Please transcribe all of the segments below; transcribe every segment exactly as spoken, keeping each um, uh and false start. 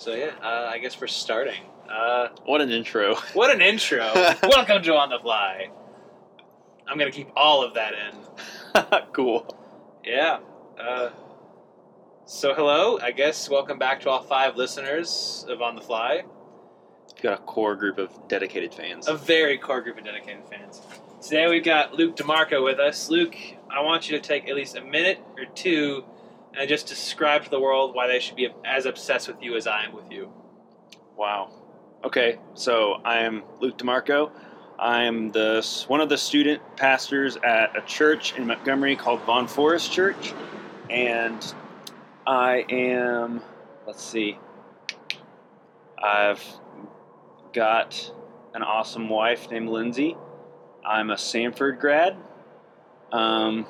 So yeah, uh, I guess we're starting. Uh, what an intro. What an intro. Welcome to On the Fly. I'm going to keep all of that in. Cool. Yeah. Uh, so hello, I guess welcome back to all five listeners of On the Fly. You've got a core group of dedicated fans. A very core group of dedicated fans. Today we've got Luke DeMarco with us. Luke, I want you to take at least a minute or two and just describe to the world why they should be as obsessed with you as I am with you. Wow. Okay, so I am Luke DeMarco. I'm the one of the student pastors at a church in Montgomery called Von Forest Church, and I am, let's see, I've got an awesome wife named Lindsay. I'm a Sanford grad. Um,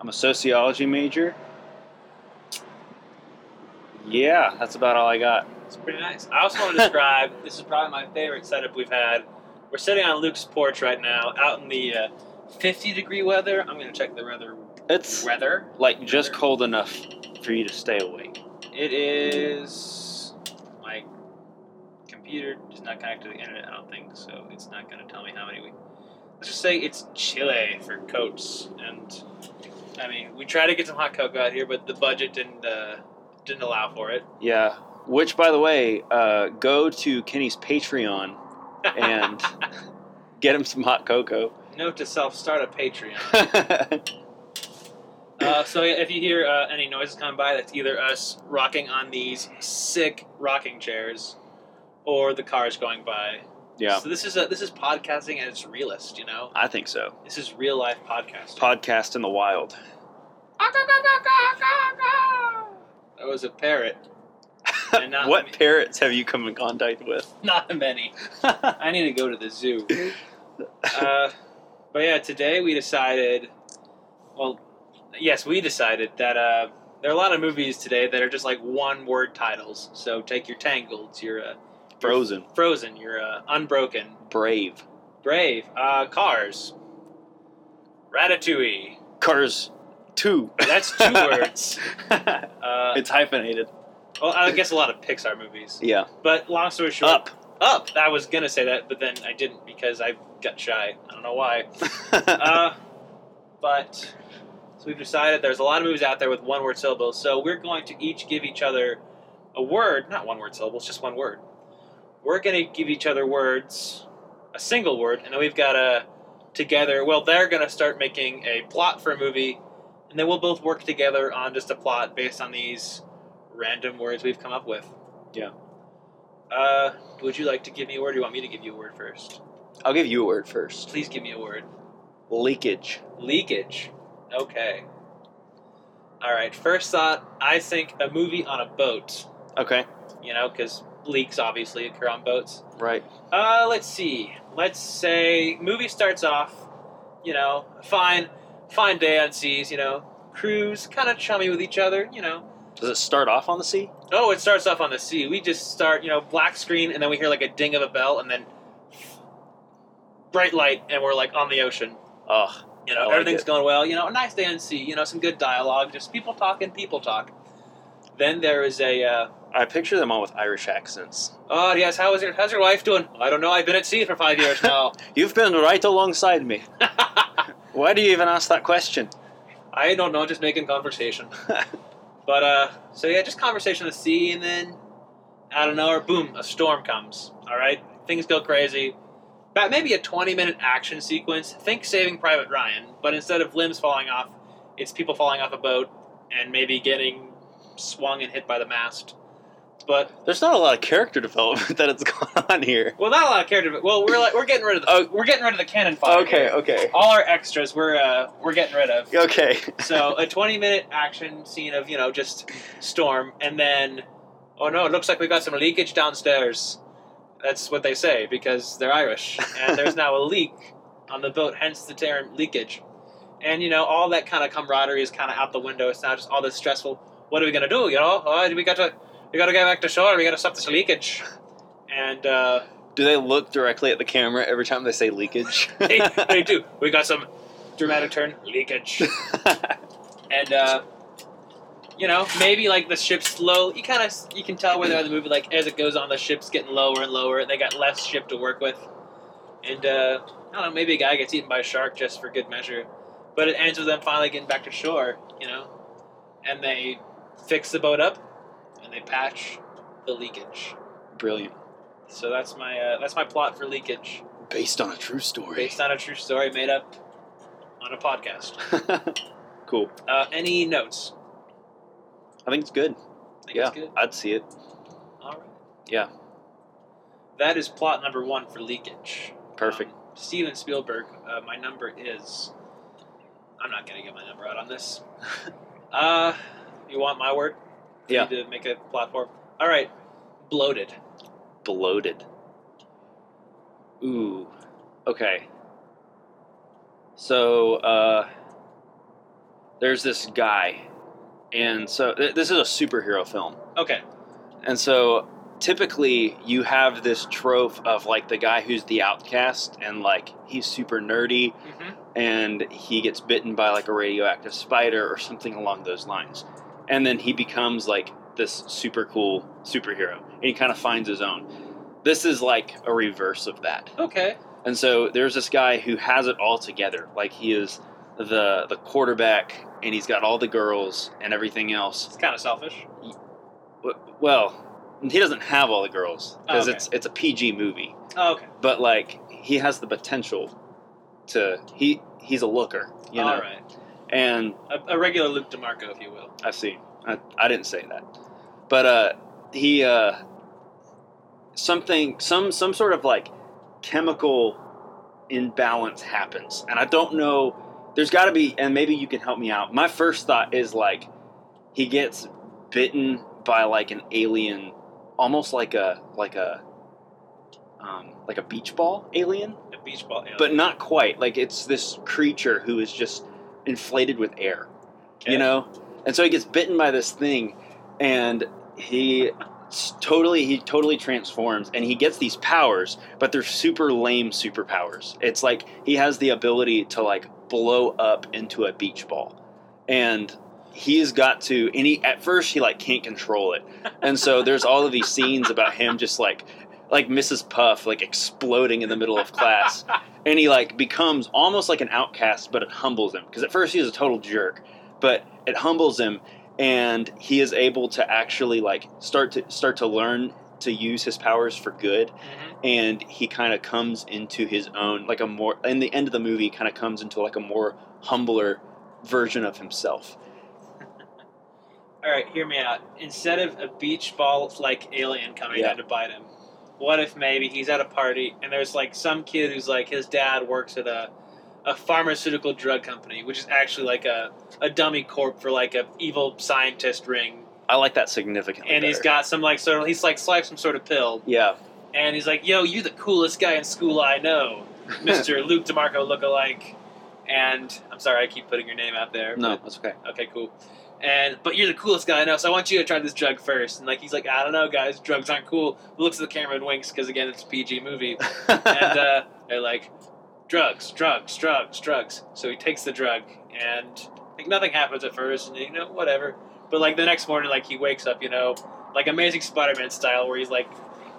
I'm a sociology major. Yeah, that's about all I got. It's pretty nice. I also want to describe, this is probably my favorite setup we've had. We're sitting on Luke's porch right now, out in the uh, fifty degree weather. I'm going to check the weather. It's weather. Like just weather. Cold enough for you to stay awake. It is. My computer does not connect to the internet, I don't think, so it's not going to tell me how many we. Let's just say it's chilly for coats. And, I mean, we tried to get some hot cocoa out here, but the budget didn't, uh, didn't allow for it. Yeah. Which, by the way, uh, go to Kenny's Patreon and get him some hot cocoa. Note to self, start a Patreon. uh, so if you hear uh, any noises come by, that's either us rocking on these sick rocking chairs or the cars going by. Yeah. So this is a, this is podcasting at its realest, you know? I think so. This is real life podcasting. Podcast in the wild. That was a parrot. What many. Parrots have you come in contact with? Not many. I need to go to the zoo. Uh, but yeah, today we decided, well, yes, we decided that uh, there are a lot of movies today that are just like one-word titles. So take your Tangled, your... Uh, Frozen. Your Frozen, your uh, Unbroken. Brave. Brave. Uh, Cars. Ratatouille. Cars two. That's two words. Uh, it's hyphenated. Well, I guess a lot of Pixar movies. Yeah. But long story short... Up. Up! I was going to say that, but then I didn't because I got shy. I don't know why. uh, but, so we've decided there's a lot of movies out there with one-word syllables, so we're going to each give each other a word. Not one-word syllables, just one word. We're going to give each other words, a single word, and then we've got a together... Well, they're going to start making a plot for a movie, and then we'll both work together on just a plot based on these... random words we've come up with. Yeah. Uh, would you like to give me a word or do you want me to give you a word first? I'll give you a word first. Please give me a word. Leakage. Leakage. Okay. Alright, first thought, I think a movie on a boat. Okay. You know, because leaks obviously occur on boats. Right. Uh, let's see. Let's say, movie starts off, you know, fine, fine day on seas, you know, crews kind of chummy with each other, you know. Does it start off on the sea? Oh, it starts off on the sea. We just start, you know, black screen, and then we hear, like, a ding of a bell, and then bright light, and we're, like, on the ocean. Ugh. You know, like everything's it. Going well. You know, a nice day on sea. You know, some good dialogue. Just people talking, people talk. Then there is a... Uh, I picture them all with Irish accents. Oh, yes. How is your, how's your wife doing? I don't know. I've been at sea for five years now. You've been right alongside me. Why do you even ask that question? I don't know. Just making conversation. But, uh, so yeah, just conversation at the sea, and then, I don't know, or boom, a storm comes, all right? Things go crazy. About maybe a twenty-minute action sequence. Think Saving Private Ryan, but instead of limbs falling off, it's people falling off a boat and maybe getting swung and hit by the mast. But there's not a lot of character development that has gone on here. Well, not a lot of character. But, well, we're like we're getting rid of the oh. we're getting rid of the cannon fodder. Okay, here. Okay. All our extras, we're uh, we're getting rid of. Okay. So a twenty-minute action scene of you know just storm, and then oh no, it looks like we got some leakage downstairs. That's what they say because they're Irish, and there's now a leak on the boat, hence the term leakage. And you know all that kind of camaraderie is kind of out the window. It's now just all this stressful. What are we gonna do? You know, oh, we got to. We gotta get back to shore, we gotta stop this leakage. And, uh... Do they look directly at the camera every time they say leakage? they, they do. We got some dramatic turn, leakage. and, uh... You know, maybe like the ship slow. You kind of you can tell where they are in the movie. Like as it goes on, the ship's getting lower and lower, and they got less ship to work with. And uh, I don't know, maybe a guy gets eaten by a shark just for good measure. But it ends with them finally getting back to shore. You know, and they fix the boat up and they patch the leakage. Brilliant. So that's my uh, that's my plot for Leakage. Based on a true story. Based on a true story made up on a podcast. Cool. Uh, any notes? I think it's good. Think yeah, it's good? I'd see it. All right. Yeah. That is plot number one for Leakage. Perfect. Um, Steven Spielberg, uh, my number is... I'm not going to get my number out on this. uh, you want my word? You yeah. Need to make a plot for... All right. Bloated. Bloated. Ooh. Okay. So, uh... there's this guy... And so th- this is a superhero film. Okay. And so typically you have this trope of like the guy who's the outcast and like he's super nerdy mm-hmm. and he gets bitten by like a radioactive spider or something along those lines. And then he becomes like this super cool superhero and he kind of finds his own. This is like a reverse of that. Okay. And so there's this guy who has it all together. Like he is the the quarterback and he's got all the girls and everything else. It's kind of selfish. Well, he doesn't have all the girls because oh, okay. it's it's a P G movie. Oh, okay. But like he has the potential to he he's a looker, you all know. All right. And a, a regular Luke DeMarco, if you will. I see. I, I didn't say that. But uh he uh something some some sort of like chemical imbalance happens. And I don't know. There's got to be, and maybe you can help me out. My first thought is, like, he gets bitten by, like, an alien, almost like a, like a, um, like a beach ball alien? A beach ball alien. But not quite. Like, it's this creature who is just inflated with air, okay. you know? And so he gets bitten by this thing, and he totally, he totally transforms, and he gets these powers, but they're super lame superpowers. It's like he has the ability to, like, blow up into a beach ball, and he's got to and he at first he like can't control it, and so there's all of these scenes about him just like like Missus Puff like exploding in the middle of class, and he like becomes almost like an outcast, but it humbles him because at first he's a total jerk, but it humbles him, and he is able to actually like start to start to learn to use his powers for good, mm-hmm. and he kind of comes into his own, like a more, in the end of the movie, kind of comes into like a more humbler version of himself. All right, hear me out. Instead of a beach ball-like alien coming yeah. down to bite him, what if maybe he's at a party, and there's like some kid who's like, his dad works at a, a pharmaceutical drug company, which is actually like a, a dummy corp for like a evil scientist ring. I like that significantly. And better. He's got some like sort of he's like swiped some sort of pill. Yeah. And he's like, "Yo, you the coolest guy in school I know, Mister Luke DeMarco lookalike." And I'm sorry, I keep putting your name out there. No, but, that's okay. Okay, cool. And but you're the coolest guy I know, so I want you to try this drug first. And like he's like, "I don't know, guys, drugs aren't cool." He looks at the camera and winks because again, it's a P G movie. and uh, they're like, "Drugs, drugs, drugs, drugs." So he takes the drug, and like nothing happens at first, and you know, whatever. But, like, the next morning, like, he wakes up, you know, like, Amazing Spider-Man style, where he's, like,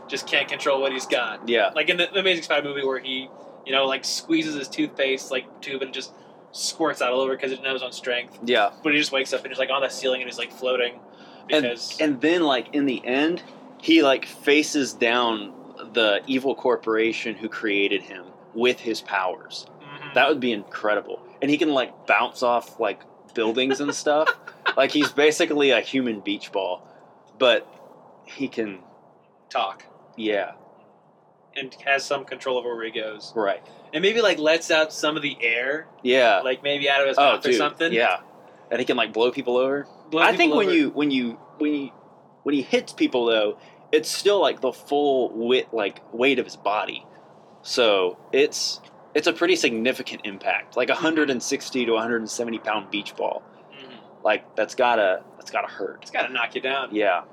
just can't control what he's got. Yeah. Like, in the Amazing Spider-Man movie where he, you know, like, squeezes his toothpaste, like, tube and just squirts out all over because it knows on strength. Yeah. But he just wakes up and he's, like, on the ceiling and he's, like, floating. Because... And, and then, like, in the end, he, like, faces down the evil corporation who created him with his powers. Mm-hmm. That would be incredible. And he can, like, bounce off, like, buildings and stuff. Like, he's basically a human beach ball, but he can talk. Yeah. And has some control over where he goes. Right. And maybe, like, lets out some of the air. Yeah. Like, maybe out of his oh, mouth dude. or something. Yeah. And he can, like, blow people over. Blow I people think when over. you, when you, when he, when he hits people, though, it's still, like, the full wit, like, weight of his body. So, it's... It's a pretty significant impact, like a one hundred sixty to one hundred seventy pound beach ball. Mm-hmm. Like that's gotta, that's gotta hurt. It's gotta knock you down. Yeah.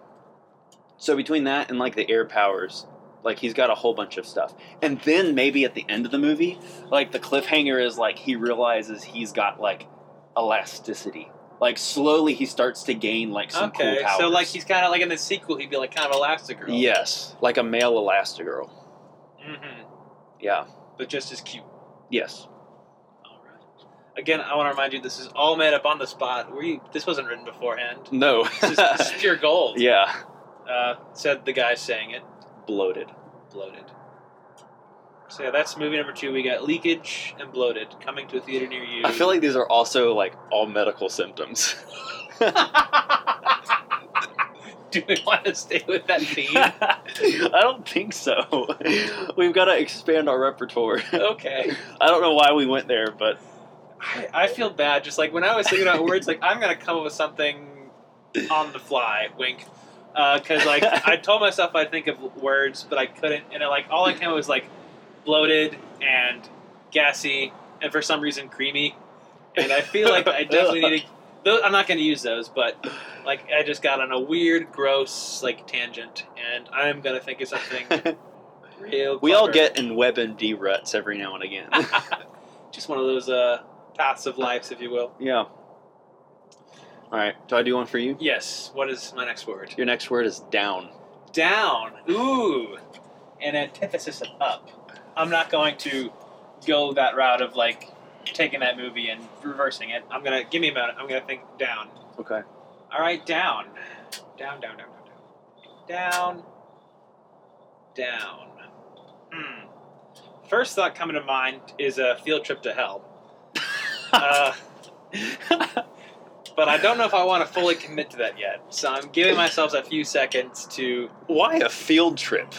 So between that and like the air powers, like he's got a whole bunch of stuff. And then maybe at the end of the movie, like the cliffhanger is like he realizes he's got like elasticity. Like, slowly he starts to gain, like, some okay, cool powers. So, like, he's kind of, like, in the sequel, he'd be, like, kind of Elastigirl. Yes. Like a male Elastigirl. Mm-hmm. Yeah. But just as cute. Yes. All right. Again, I want to remind you, this is all made up on the spot. We This wasn't written beforehand. No. this, is, this is pure gold. Yeah. Uh, said the guy saying it. Bloated. Bloated. So, yeah, that's movie number two. We got Leakage and Bloated coming to a theater near you. I feel like these are also, like, all medical symptoms. Do we want to stay with that theme? I don't think so. We've got to expand our repertoire. Okay. I don't know why we went there, but... I, I feel bad. Just, like, when I was thinking about words, like, I'm going to come up with something on the fly. Wink. Because, uh, like, I told myself I'd think of words, but I couldn't. And, it, like, all I came up was, like... bloated and gassy and for some reason creamy, and I feel like I definitely need to, I'm not going to use those, but like I just got on a weird gross like tangent, and I'm going to think of something real we clever. All get in WebMD ruts every now and again. Just one of those uh, paths of life, if you will. Yeah. Alright, do I do one for you? Yes. What is my next word? Your next word is down. Down. Ooh, an antithesis of up. I'm not going to go that route of, like, taking that movie and reversing it. I'm going to... Give me a minute. I'm going to think down. Okay. All right, down. Down, down, down, down, down. Down. Down. Hmm. First thought coming to mind is a field trip to hell. uh, but I don't know if I want to fully commit to that yet. So I'm giving myself a few seconds to... Why a field trip?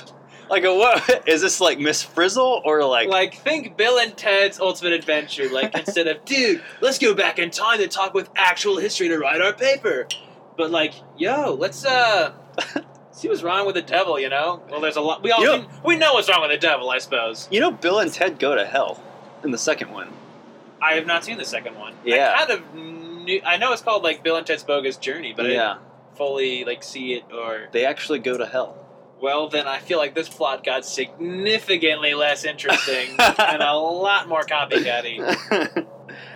Like, a, what? Is this like Miss Frizzle or like... Like, think Bill and Ted's Ultimate Adventure. Like, instead of, dude, let's go back in time to talk with actual history to write our paper. But like, yo, let's uh, see what's wrong with the devil, you know? Well, there's a lot... We all you know, think, we know what's wrong with the devil, I suppose. You know Bill and Ted go to hell in the second one. I have not seen the second one. Yeah. I kind of knew... I know it's called, like, Bill and Ted's Bogus Journey, but yeah. I didn't fully, like, see it or... They actually go to hell. Well, then I feel like this plot got significantly less interesting and a lot more copycat-y.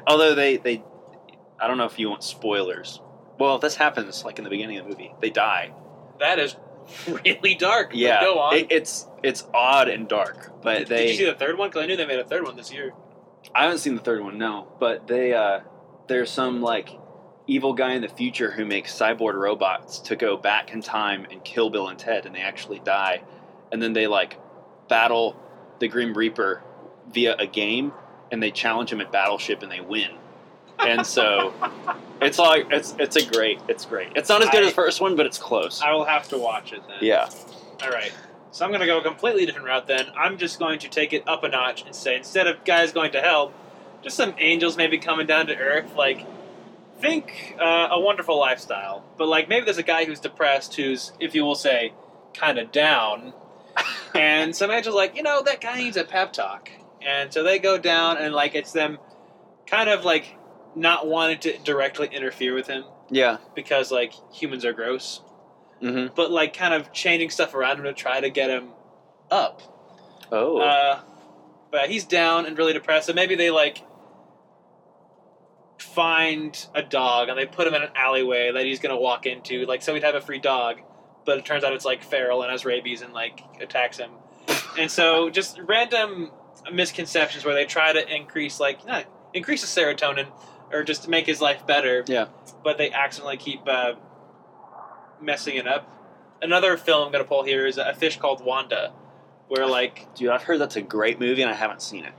Although they, they, I don't know if you want spoilers. Well, this happens like in the beginning of the movie. They die. That is really dark. Yeah, but go on. It, it's it's odd and dark. But did, they, did you see the third one? Because I knew they made a third one this year. I haven't seen the third one, no. But they uh, there's some like evil guy in the future who makes cyborg robots to go back in time and kill Bill and Ted, and they actually die. And then they, like, battle the Grim Reaper via a game, and they challenge him at Battleship, and they win. And so, it's like, it's it's a great, it's great. It's not as good I, as the first one, but it's close. I will have to watch it then. Yeah. All right. So I'm going to go a completely different route then. I'm just going to take it up a notch and say, instead of guys going to hell, just some angels maybe coming down to Earth, like... Think uh, a wonderful lifestyle, but like maybe there's a guy who's depressed, who's, if you will say, kind of down, and some angels like, you know, that guy needs a pep talk, and so they go down and like it's them, kind of like not wanting to directly interfere with him, yeah, because like humans are gross, mm-hmm. but like kind of changing stuff around him to try to get him up. Oh, uh, but he's down and really depressed, so maybe they like. Find a dog and they put him in an alleyway that he's gonna walk into, like, so he'd have a free dog, but it turns out it's like feral and has rabies and like attacks him. And so just random misconceptions where they try to increase like not increase his serotonin or just make his life better, yeah, but they accidentally keep uh, messing it up. Another film I'm gonna pull here is A Fish Called Wanda, where like dude I've heard that's a great movie and I haven't seen it.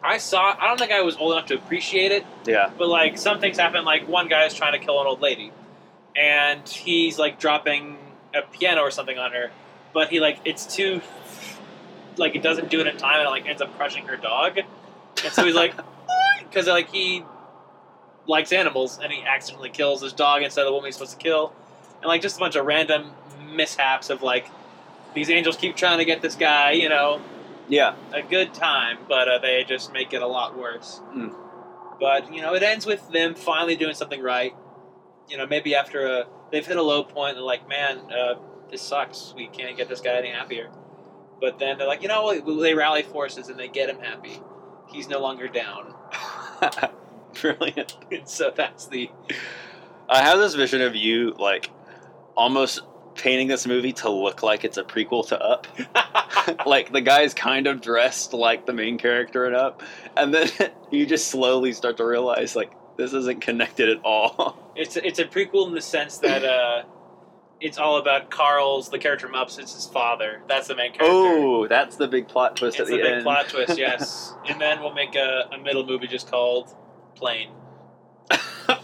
I saw I don't think I was old enough to appreciate it. Yeah. But, like, some things happen. Like, one guy is trying to kill an old lady. And he's, like, dropping a piano or something on her. But he, like, it's too... Like, it doesn't do it in time and, like, ends up crushing her dog. And so he's like... Because, like, he likes animals. And he accidentally kills his dog instead of the woman he's supposed to kill. And, like, just a bunch of random mishaps of, like... These angels keep trying to get this guy, you know... Yeah. A good time, but uh, they just make it a lot worse. Mm. But, you know, it ends with them finally doing something right. You know, maybe after a, they've hit a low point, they're like, man, uh, this sucks. We can't get this guy any happier. But then they're like, you know, they rally forces and they get him happy. He's no longer down. Brilliant. And so that's the I have this vision of you, like, almost painting this movie to look like it's a prequel to Up. Like, the guy's kind of dressed like the main character in Up. And then you just slowly start to realize, like, this isn't connected at all. It's a, it's a prequel in the sense that uh, it's all about Carl's, the character from Up, it's his father. That's the main character. Oh, that's the big plot twist it's at the, the end. It's the big plot twist, yes. And then we'll make a, a middle movie just called Plane.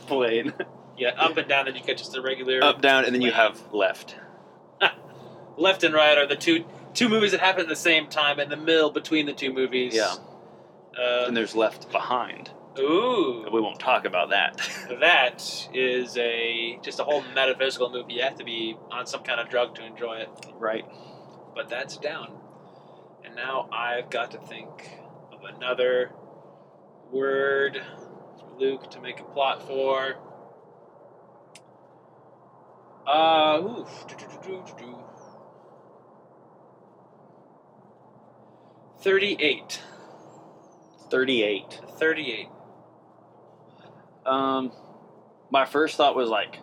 Plane. Yeah, Up and Down, then you get just a regular... Up, Down, and then plane. You have Left. Left and Right are the two two movies that happen at the same time, in the middle between the two movies. Yeah. Uh, and there's Left Behind. Ooh. We won't talk about that. That is a just a whole metaphysical movie. You have to be on some kind of drug to enjoy it. Right. But that's down. And now I've got to think of another word for Luke to make a plot for. Uh, oof. thirty-eight. thirty-eight. thirty-eight. Um, my first thought was, like,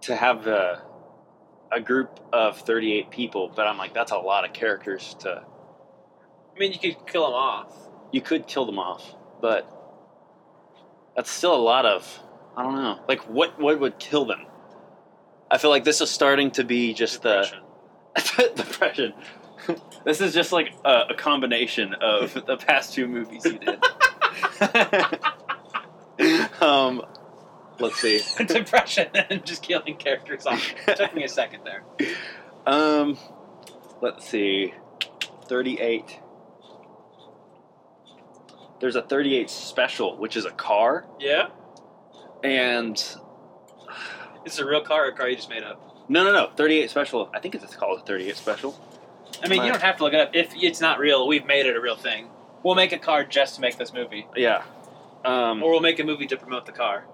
to have a, a group of thirty-eight people, but I'm like, that's a lot of characters to... I mean, you could kill them off. You could kill them off, but that's still a lot of, I don't know, like, what, what would kill them? I feel like this is starting to be just depression. the... Depression. This is just, like, a, a combination of the past two movies you did. Um, let's see. Depression and just killing characters off. It took me a second there. Um, let's see. thirty-eight. There's a thirty-eight special, which is a car. Yeah. And is it a real car or a car you just made up? No, no, no. thirty-eight special. I think it's called a thirty-eight special. I mean, My... you don't have to look it up. If it's not real, we've made it a real thing. We'll make a car just to make this movie. Yeah. Um, or we'll make a movie to promote the car.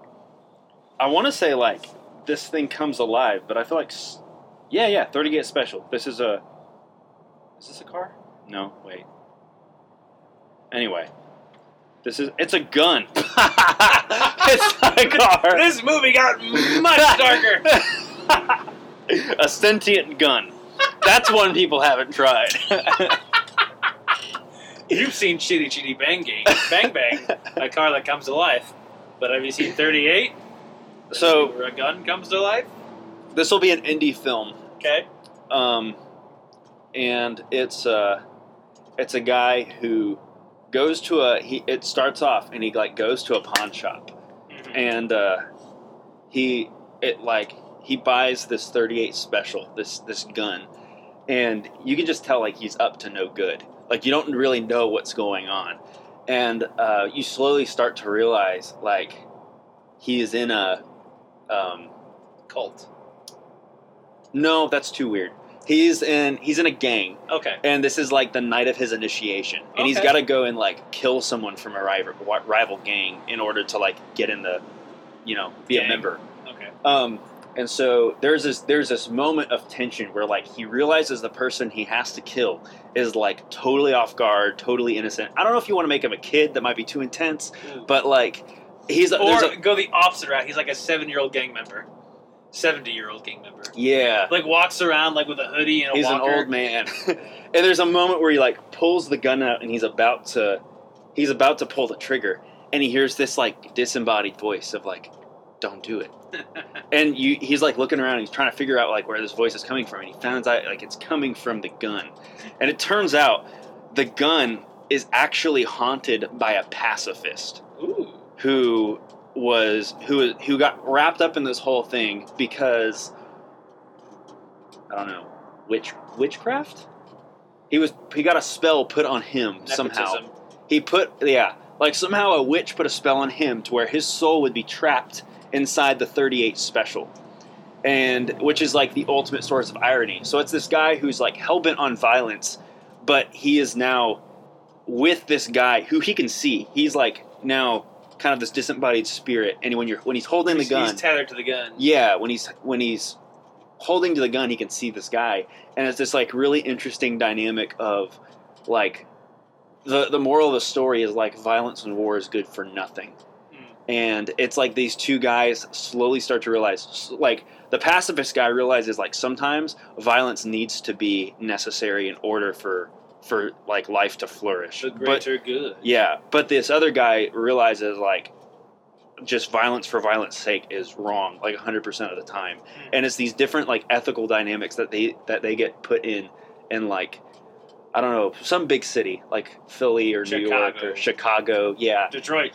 I want to say, like, this thing comes alive, but I feel like... Yeah, yeah, thirty-eight special. This is a... Is this a car? No, wait. Anyway. This is... It's a gun. It's not a car. This movie got much darker. A sentient gun. That's one people haven't tried. You've seen Chitty Chitty Bang Bang, Bang, a car that comes to life. But have you seen thirty-eight? So where a gun comes to life? This will be an indie film. Okay. Um, and it's uh, it's a guy who goes to a. He it starts off and he like goes to a pawn shop, mm-hmm. and uh, he it like he buys this thirty-eight special, this this gun, and you can just tell like he's up to no good. Like, you don't really know what's going on. And uh, you slowly start to realize, like, he is in a... Um, cult. No, that's too weird. He's in he's in a gang. Okay. And this is, like, the night of his initiation. And okay. He's got to go and, like, kill someone from a rival, rival gang in order to, like, get in the... You know, be gang. A member. Okay. Um, and so there's this there's this moment of tension where, like, he realizes the person he has to kill is, like, totally off guard, totally innocent. I don't know if you want to make him a kid. That might be too intense. Ooh. But, like, he's... Or a, go the opposite route. He's, like, a seven-year-old gang member. seventy-year-old gang member. Yeah. Like, walks around, like, with a hoodie and a he's walker. He's an old man. And there's a moment where he, like, pulls the gun out and he's about to... He's about to pull the trigger. And he hears this, like, disembodied voice of, like, don't do it. And you, he's like looking around and he's trying to figure out like where this voice is coming from, and he finds out like it's coming from the gun. And it turns out the gun is actually haunted by a pacifist. Ooh. who was who who got wrapped up in this whole thing because I don't know, witch witchcraft? He was he got a spell put on him. Nepotism. Somehow. He put yeah, like somehow a witch put a spell on him to where his soul would be trapped inside the thirty-eight special, and which is like the ultimate source of irony. So it's this guy who's like hellbent on violence, but he is now with this guy who he can see. He's like now kind of this disembodied spirit. And when you're when he's holding he's, the gun, he's tethered to the gun. Yeah, when he's when he's holding to the gun, he can see this guy, and it's this like really interesting dynamic of like the the moral of the story is like violence and war is good for nothing. And it's like these two guys slowly start to realize, like, the pacifist guy realizes, like, sometimes violence needs to be necessary in order for, for like, life to flourish. The greater but, good. Yeah. But this other guy realizes, like, just violence for violence sake is wrong, like, one hundred percent of the time. And it's these different, like, ethical dynamics that they that they get put in, in, like, I don't know, some big city, like Philly or Chicago. New York or Chicago. Yeah. Detroit.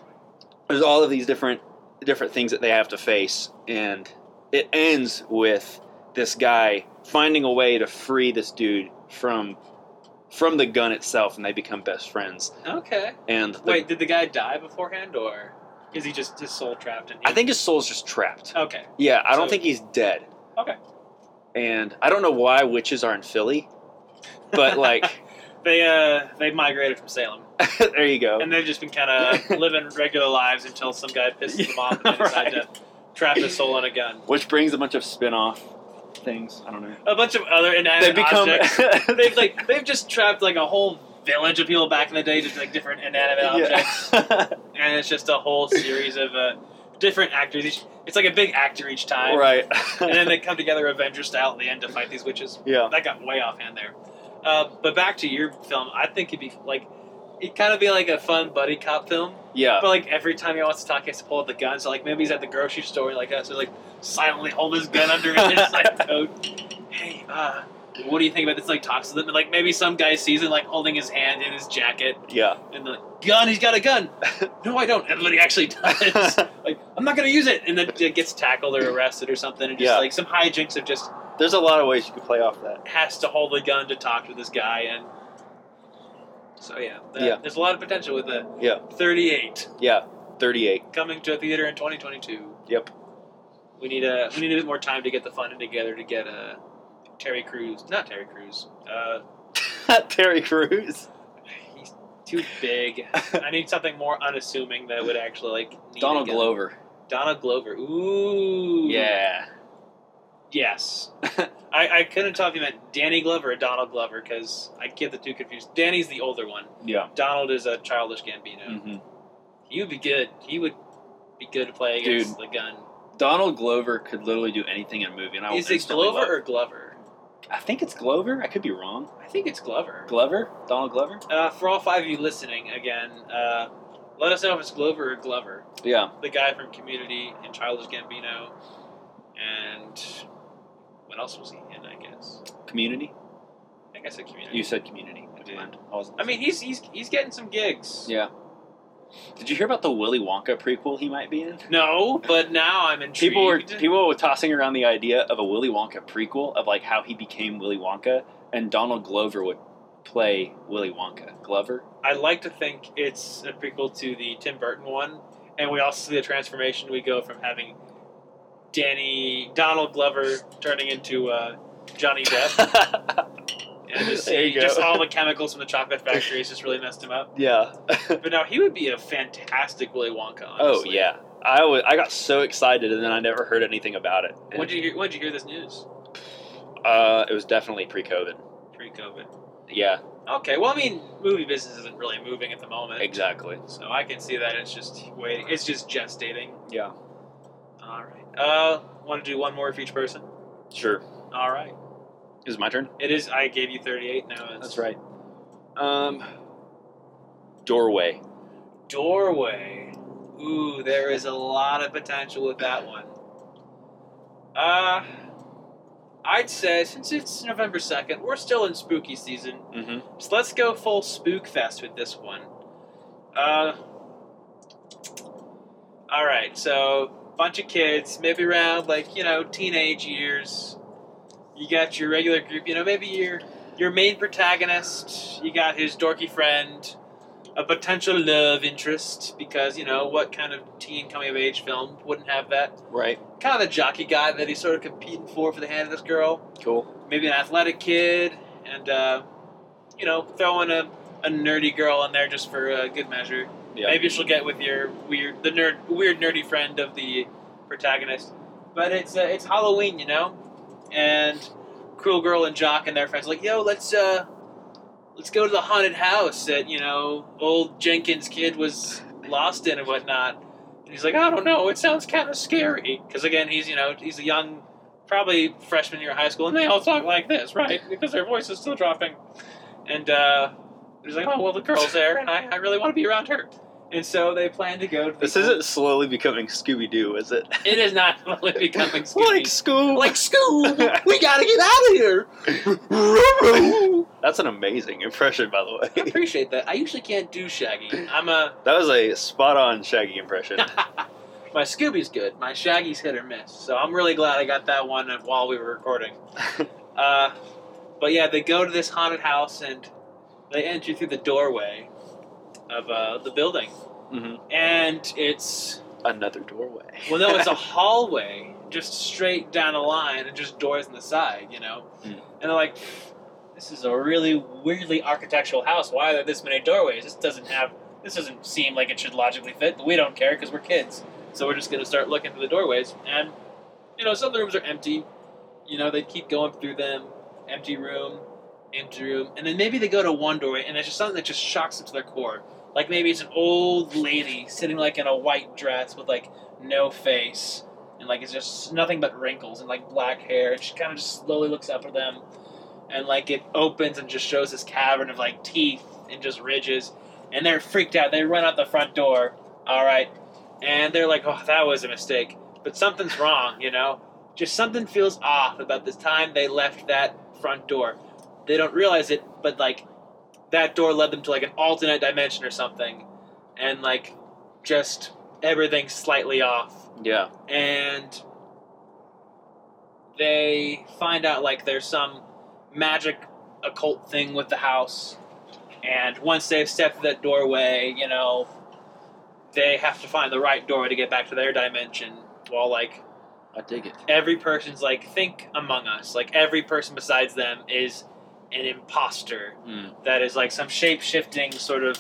There's all of these different different things that they have to face, and it ends with this guy finding a way to free this dude from from the gun itself, and they become best friends. Okay. And the, wait, did the guy die beforehand, or is he just his soul trapped? In I think his soul's just trapped. Okay. Yeah, I so, don't think he's dead. Okay. And I don't know why witches are in Philly, but like they uh they migrated from Salem. There you go. And they've just been kind of living regular lives until some guy pisses them off and they decide right. to trap his soul in a gun. Which brings a bunch of spin-off things. I don't know. A bunch of other inanimate they become objects. they've, like, they've just trapped, like, a whole village of people back in the day, just, like, different inanimate objects. Yeah. And it's just a whole series of uh, different actors. Each, it's like a big actor each time. Right. And then they come together Avenger style at the end to fight these witches. Yeah. That got way offhand there. Uh, but back to your film, I think it'd be, like... it'd kind of be like a fun buddy cop film. Yeah. But, like, every time he wants to talk, he has to pull out the gun. So, like, maybe he's at the grocery store, like that. So, like, silently hold his gun under his, like, coat. Hey, uh, what do you think about this? Like, talks to them. And, like, maybe some guy sees it, like, holding his hand in his jacket. Yeah. And they're like, gun, he's got a gun. No, I don't. Everybody actually does. Like, I'm not going to use it. And then it gets tackled or arrested or something. And just, yeah. like, some hijinks of just... there's a lot of ways you could play off that. Has to hold the gun to talk to this guy and... so yeah, that, yeah, there's a lot of potential with it. Yeah, thirty-eight. Yeah, thirty-eight. Coming to a theater in twenty twenty-two. Yep. We need a we need a bit more time to get the funding together to get a Terry Crews, not Terry Crews. Uh, not Terry Crews. He's too big. I need something more unassuming that would actually like need Donald to Glover. Donald Glover. Ooh. Yeah. Yes. I, I couldn't tell if you meant Danny Glover or Donald Glover, because I get the two confused. Danny's the older one. Yeah. Donald is a Childish Gambino. Mm-hmm. He would be good. He would be good to play against Dude, the gun. Donald Glover could literally do anything in a movie. And I is it Glover love. or Glover? I think it's Glover. I could be wrong. I think it's Glover. Glover? Donald Glover? Uh, for all five of you listening, again, uh, let us know if it's Glover or Glover. Yeah. The guy from Community and Childish Gambino and... what else was he in, I guess? Community? I think I said Community. You said Community. I did. I, I mean, he's he's he's getting some gigs. Yeah. Did you hear about the Willy Wonka prequel he might be in? No, but now I'm intrigued. People were, people were tossing around the idea of a Willy Wonka prequel of, like, how he became Willy Wonka, and Donald Glover would play Willy Wonka. Glover? I like to think it's a prequel to the Tim Burton one, and we also see the transformation. We go from having... Danny, Donald Glover turning into uh, Johnny Depp. And just, see, just all the chemicals from the chocolate factory has just really messed him up. Yeah. But now he would be a fantastic Willy Wonka, honestly. Oh, yeah. I, was, I got so excited, and then I never heard anything about it. When did you hear, when did you hear this news? Uh, it was definitely pre-COVID. Pre-COVID. Yeah. Okay, well, I mean, movie business isn't really moving at the moment. Exactly. So I can see that it's just waiting. It's just gestating. Yeah. All right. Uh, want to do one more for each person? Sure. All right. Is it my turn? It is. I gave you thirty-eight. Now it's... that's right. Um, doorway. Doorway. Ooh, there is a lot of potential with that one. Uh, I'd say since it's November second, we're still in spooky season. Mm-hmm. So let's go full spook fest with this one. Uh. All right. So. Bunch of kids, maybe around, like, you know, teenage years. You got your regular group, you know, maybe your your main protagonist, you got his dorky friend, a potential love interest, because, you know, what kind of teen coming-of-age film wouldn't have that? Right. Kind of the jockey guy that he's sort of competing for for the hand of this girl. Cool. Maybe an athletic kid, and, uh, you know, throwing a, a nerdy girl in there just for uh, good measure. Yeah. Maybe she'll get with your weird, the nerd, weird nerdy friend of the protagonist. But it's uh, it's Halloween, you know, and Cruel Girl and Jock and their friends are like, yo, let's uh, let's go to the haunted house that, you know, old Jenkins kid was lost in and whatnot. he's like, I don't know, it sounds kind of scary. Because again, he's, you know, he's a young, probably freshman year of high school, and they all talk like this, right? Because their voice is still dropping. And uh, he's like, oh, well, the girl's there, and I, I really want to be around her. And so they plan to go to the This isn't place. slowly becoming Scooby-Doo, is it? It is not slowly becoming Scooby-Doo. Like Scoob! Like Scoob! We gotta get out of here! That's an amazing impression, by the way. I appreciate that. I usually can't do Shaggy. I'm a... That was a spot-on Shaggy impression. My Scooby's good. My Shaggy's hit or miss. So I'm really glad I got that one while we were recording. uh, but yeah, they go to this haunted house, and they enter through the doorway of uh, the building. Mm-hmm. And it's... Another doorway. Well, no, it's a hallway, just straight down a line, and just doors on the side, you know? Mm. And they're like, this is a really weirdly architectural house. Why are there this many doorways? This doesn't have... This doesn't seem like it should logically fit, but we don't care because we're kids. So we're just going to start looking through the doorways. And, you know, some of the rooms are empty. You know, they keep going through them. Empty room, empty room. And then maybe they go to one doorway, and it's just something that just shocks them to their core. Like, maybe it's an old lady sitting, like, in a white dress with, like, no face. And, like, it's just nothing but wrinkles and, like, black hair. And she kind of just slowly looks up at them. And, like, it opens and just shows this cavern of, like, teeth and just ridges. And they're freaked out. They run out the front door. All right. And they're like, oh, that was a mistake. But something's wrong, you know? Just something feels off about the time they left that front door. They don't realize it, but, like... That door led them to, like, an alternate dimension or something. And, like, just everything slightly off. Yeah. And they find out, like, there's some magic occult thing with the house. And once they've stepped through that doorway, you know, they have to find the right doorway to get back to their dimension. While, like... I dig it. Every person's, like, think Among Us. Like, every person besides them is... an imposter mm. that is like some shape-shifting sort of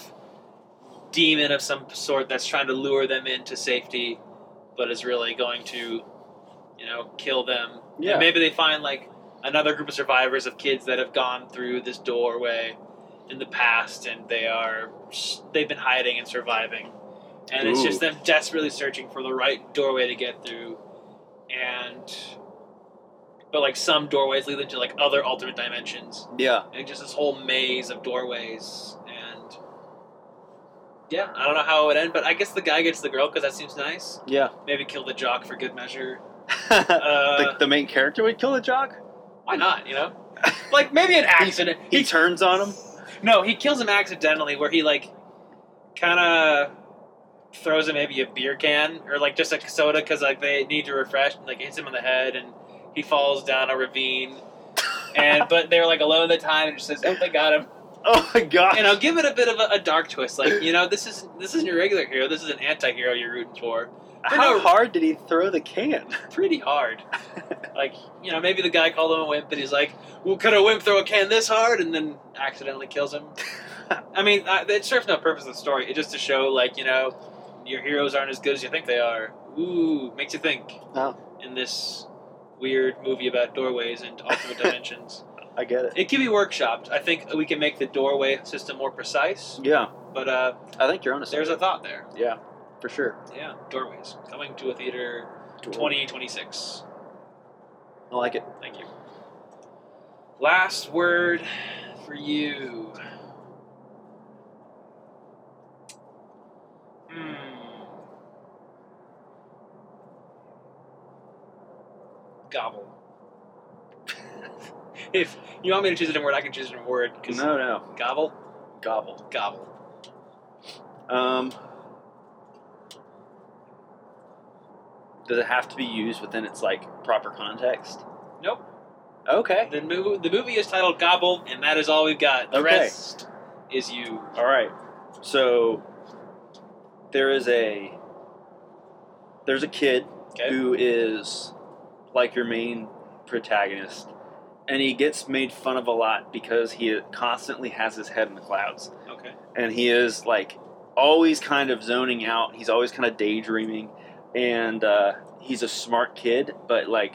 demon of some sort that's trying to lure them into safety but is really going to, you know, kill them. Yeah. And maybe they find like another group of survivors of kids that have gone through this doorway in the past and they are, they've been hiding and surviving. And Ooh. It's just them desperately searching for the right doorway to get through. And... But, like, some doorways lead into, like, other alternate dimensions. Yeah. And just this whole maze of doorways. And, yeah, I don't know how it would end, but I guess the guy gets the girl because that seems nice. Yeah. Maybe kill the jock for good measure. uh, the, the main character would kill the jock? Why not, you know? Like, maybe an accident. he, he turns on him? No, he kills him accidentally where he, like, kind of... throws him maybe a beer can or, like, just a soda because, like, they need to refresh and, like, hits him on the head and... He falls down a ravine, and but they were like alone at the time, and just says, "Oh, they got him!" Oh my god! And I'll give it a bit of a, a dark twist, like you know, this is this isn't your regular hero. This is an anti-hero you're rooting for. But How no, hard did he throw the can? Pretty hard. Like you know, maybe the guy called him a wimp, but he's like, "Well, could a wimp throw a can this hard?" And then accidentally kills him. I mean, I, it serves no purpose in the story. It's just to show, like you know, your heroes aren't as good as you think they are. Ooh, makes you think. Oh. In this. Weird movie about doorways and alternate dimensions. I get it. It can be workshopped. I think we can make the doorway system more precise. Yeah. But uh, I think you're on a there's a thought there. Yeah, for sure. Yeah, doorways. Coming to a theater twenty twenty-six. I like it. Thank you. Last word for you. Hmm. Gobble. If you want me to choose a different word, I can choose a different word. No, no. Gobble? Gobble. Gobble. Um, does it have to be used within its, like, proper context? Nope. Okay. The movie, the movie is titled Gobble, and that is all we've got. The okay. rest is you. All right. So, there is a... There's a kid okay. who is... like your main protagonist, and he gets made fun of a lot because he constantly has his head in the clouds. Okay. And he is, like, always kind of zoning out. He's always kind of daydreaming, and uh, he's a smart kid, but, like,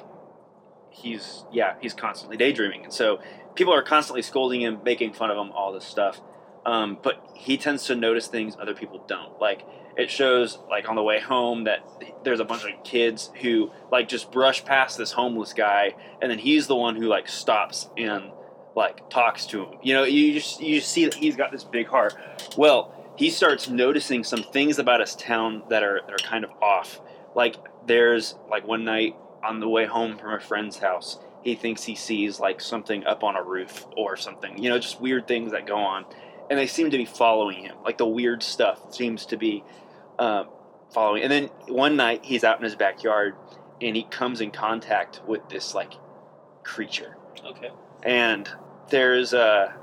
he's, yeah, he's constantly daydreaming. And so people are constantly scolding him, making fun of him, all this stuff. Um, but he tends to notice things other people don't. Like, it shows, like, on the way home that there's a bunch of kids who, like, just brush past this homeless guy, and then he's the one who, like, stops and, like, talks to him. You know, you just you see that he's got this big heart. Well, he starts noticing some things about his town that are that are kind of off. Like, there's, like, one night on the way home from a friend's house, he thinks he sees, like, something up on a roof or something. You know, just weird things that go on. And they seem to be following him. Like, the weird stuff seems to be uh, following. And then one night, he's out in his backyard, and he comes in contact with this, like, creature. Okay. And there's a,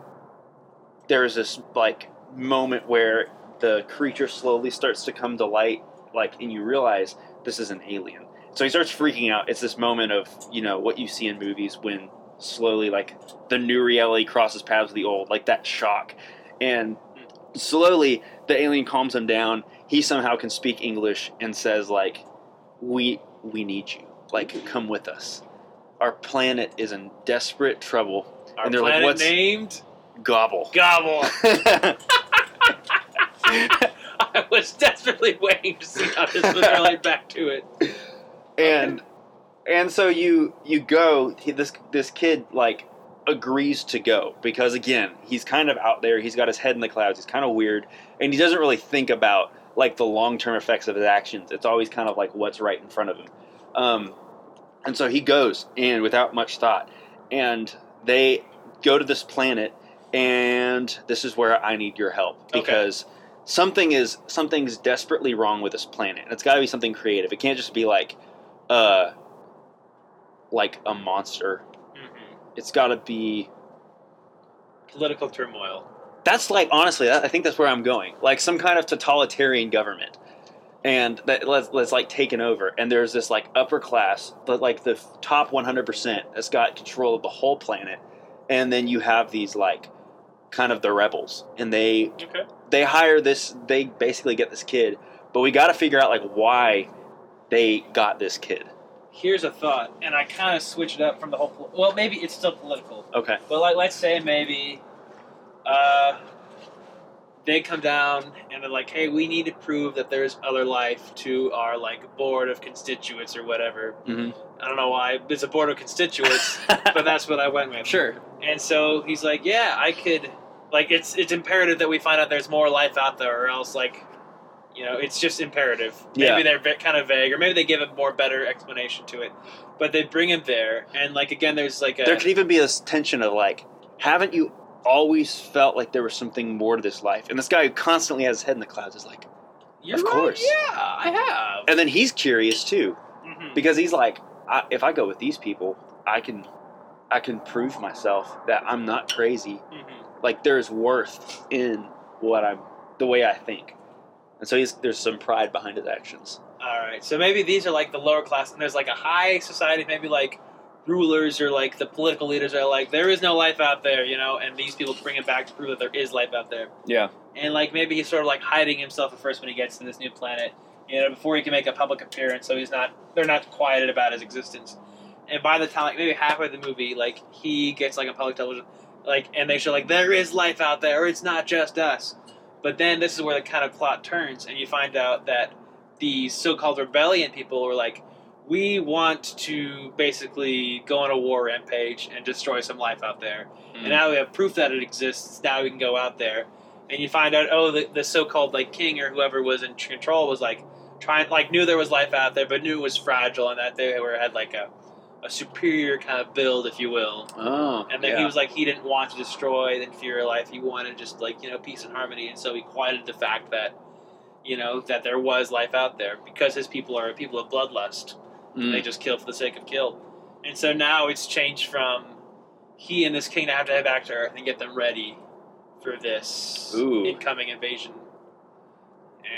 there's this, like, moment where the creature slowly starts to come to light, like, and you realize this is an alien. So he starts freaking out. It's this moment of, you know, what you see in movies when slowly, like, the new reality crosses paths with the old, like, that shock. And slowly, the alien calms him down. He somehow can speak English and says, like, we we need you. Like, come with us. Our planet is in desperate trouble. Our and they're planet like, what's named? Gobble. Gobble. I was desperately waiting to see how this would relate back to it. And and so you you go, he, this this kid, like, agrees to go because, again, he's kind of out there. He's got his head in the clouds. He's kind of weird. And he doesn't really think about, like, the long-term effects of his actions. It's always kind of, like, what's right in front of him. Um, and so he goes, and without much thought. And they go to this planet, and this is where I need your help because okay. something is something's desperately wrong with this planet. And it's got to be something creative. It can't just be, like, Uh, like a monster. Mm-hmm. It's got to be political turmoil. That's like honestly, that, I think that's where I'm going. Like some kind of totalitarian government, and that let's let's like taken over. And there's this like upper class, but like the top one hundred percent that's got control of the whole planet. And then you have these like kind of the rebels, and they okay. they hire this. They basically get this kid, but we got to figure out like why they got this kid. Here's a thought, and I kind of switch it up from the whole... Pol- well, maybe it's still political. Okay. But like, let's say maybe uh, they come down and they're like, hey, we need to prove that there's other life to our like board of constituents or whatever. Mm-hmm. I don't know why. It's a board of constituents, but that's what I went with. Sure. And so he's like, yeah, I could... Like, it's it's imperative that we find out there's more life out there or else like... You know, it's just imperative. Maybe yeah. they're kind of vague, or maybe they give a more better explanation to it. But they bring him there, and, like, again, there's, like, a... There could even be this tension of, like, haven't you always felt like there was something more to this life? And this guy who constantly has his head in the clouds is like, You're of right, course. Yeah, I have. And then he's curious, too, mm-hmm. because he's like, I, if I go with these people, I can I can prove myself that I'm not crazy. Mm-hmm. Like, there's worth in what I'm, the way I think. And so he's, there's some pride behind his actions. All right. So maybe these are like the lower class, and there's like a high society, maybe like rulers or like the political leaders are like, there is no life out there, you know, and these people bring it back to prove that there is life out there. Yeah. And like maybe he's sort of like hiding himself at first when he gets to this new planet, you know, before he can make a public appearance. So he's not, they're not quieted about his existence. And by the time, like maybe halfway through the movie, like he gets like a public television, like, and they show like, there is life out there, or it's not just us. But then this is where the kind of plot turns, and you find out that the so-called rebellion people were like, we want to basically go on a war rampage and destroy some life out there. Mm-hmm. And now we have proof that it exists. Now we can go out there. And you find out, oh, the, the so-called like king or whoever was in control was like trying, like knew there was life out there, but knew it was fragile and that they were had like a, a superior kind of build, if you will. Oh, and then yeah. he was like, he didn't want to destroy the inferior life. He wanted just like, you know, peace and harmony. And so he quieted the fact that, you know, that there was life out there because his people are a people of bloodlust. Mm. They just kill for the sake of kill. And so now it's changed from he and this king have to head back to Earth and get them ready for this Ooh. incoming invasion.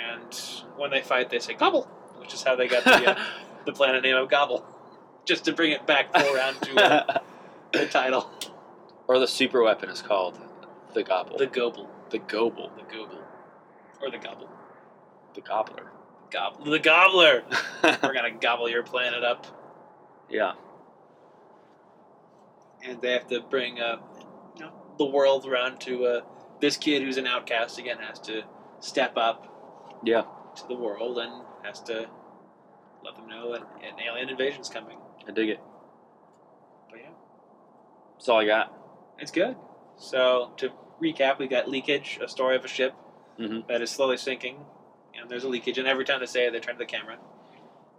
And when they fight, they say Gobble, which is how they got the, uh, the planet name of Gobble. Just to bring it back full round to uh, the title. Or the super weapon is called the Gobble. The Gobble. The Gobble. The Gobble. Or the Gobble. The Gobbler. Gob- the Gobbler! We're going to gobble your planet up. Yeah. And they have to bring uh, you know, the world around to uh, this kid who's an outcast again has to step up. Yeah. out to the world and has to let them know that an alien invasion's coming. I dig it. But yeah. That's all I got. It's good. So, to recap, we got Leakage, a story of a ship mm-hmm. that is slowly sinking. And there's a leakage, and every time they say it, they turn to the camera.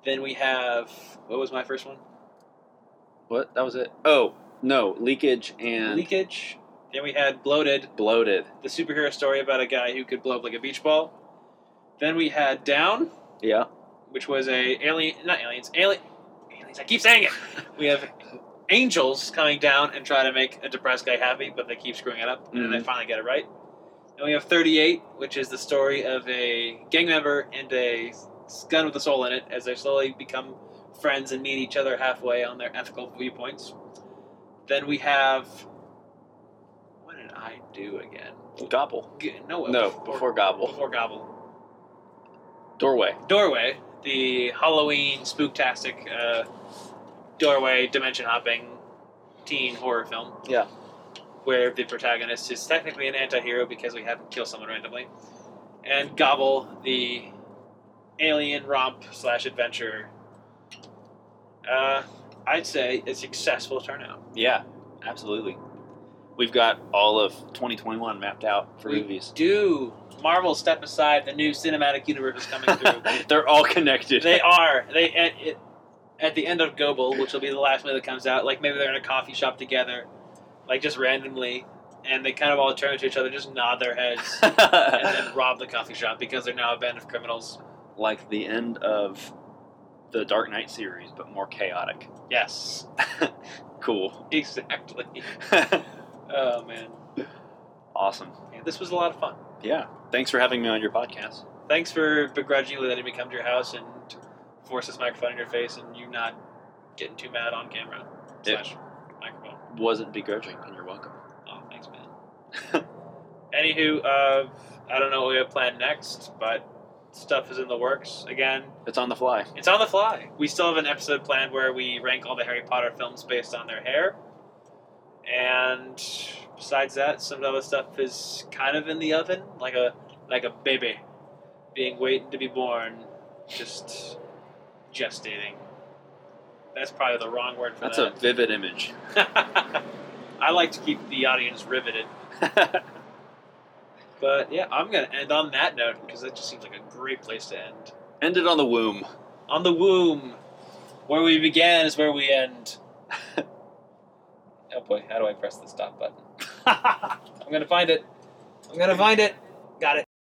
Then we have... What was my first one? What? That was it? Oh, no. Leakage and... Leakage. Then we had Bloated. Bloated. The superhero story about a guy who could blow up like a beach ball. Then we had Down. Yeah. Which was a alien... Not aliens. Alien... Aliens. I keep saying it! We have angels coming down and try to make a depressed guy happy, but they keep screwing it up, mm-hmm. and they finally get it right. And we have thirty-eight, which is the story of a gang member and a gun with a soul in it as they slowly become friends and meet each other halfway on their ethical viewpoints. Then we have... What did I do again? Gobble. No, no before, before Gobble. Before Gobble. Doorway. Doorway. The Halloween, spooktastic, uh, doorway, dimension-hopping teen horror film. Yeah. Where the protagonist is technically an anti-hero because we have him kill someone randomly. And Gobble, the alien romp slash adventure. Uh, I'd say a successful turnout. Yeah, absolutely. We've got all of twenty twenty-one mapped out for we movies. Do. Marvel, step aside. The new cinematic universe is coming through. They're all connected. They are. They at, it, at the end of Gobble, which will be the last movie that comes out, like maybe they're in a coffee shop together. Like, just randomly, and they kind of all turn to each other, just nod their heads, and then rob the coffee shop because they're now a band of criminals. Like the end of the Dark Knight series, but more chaotic. Yes. Cool. Exactly. Oh, man. Awesome. Yeah, this was a lot of fun. Yeah. Thanks for having me on your podcast. Thanks for begrudgingly letting me come to your house and force this microphone in your face and you not getting too mad on camera. It- Slash. Wasn't begrudging, and you're welcome. Oh, thanks, man. Anywho, uh, I don't know what we have planned next, but stuff is in the works. Again, it's on the fly. It's on the fly. We still have an episode planned where we rank all the Harry Potter films based on their hair. And besides that, some other stuff is kind of in the oven, like a like a baby being waiting to be born, just gestating. That's probably the wrong word for That's that. That's a vivid image. I like to keep the audience riveted. But, yeah, I'm going to end on that note, because that just seems like a great place to end. End it on the womb. On the womb. Where we began is where we end. Oh, boy. How do I press the stop button? I'm going to find it. I'm going to find it. Got it.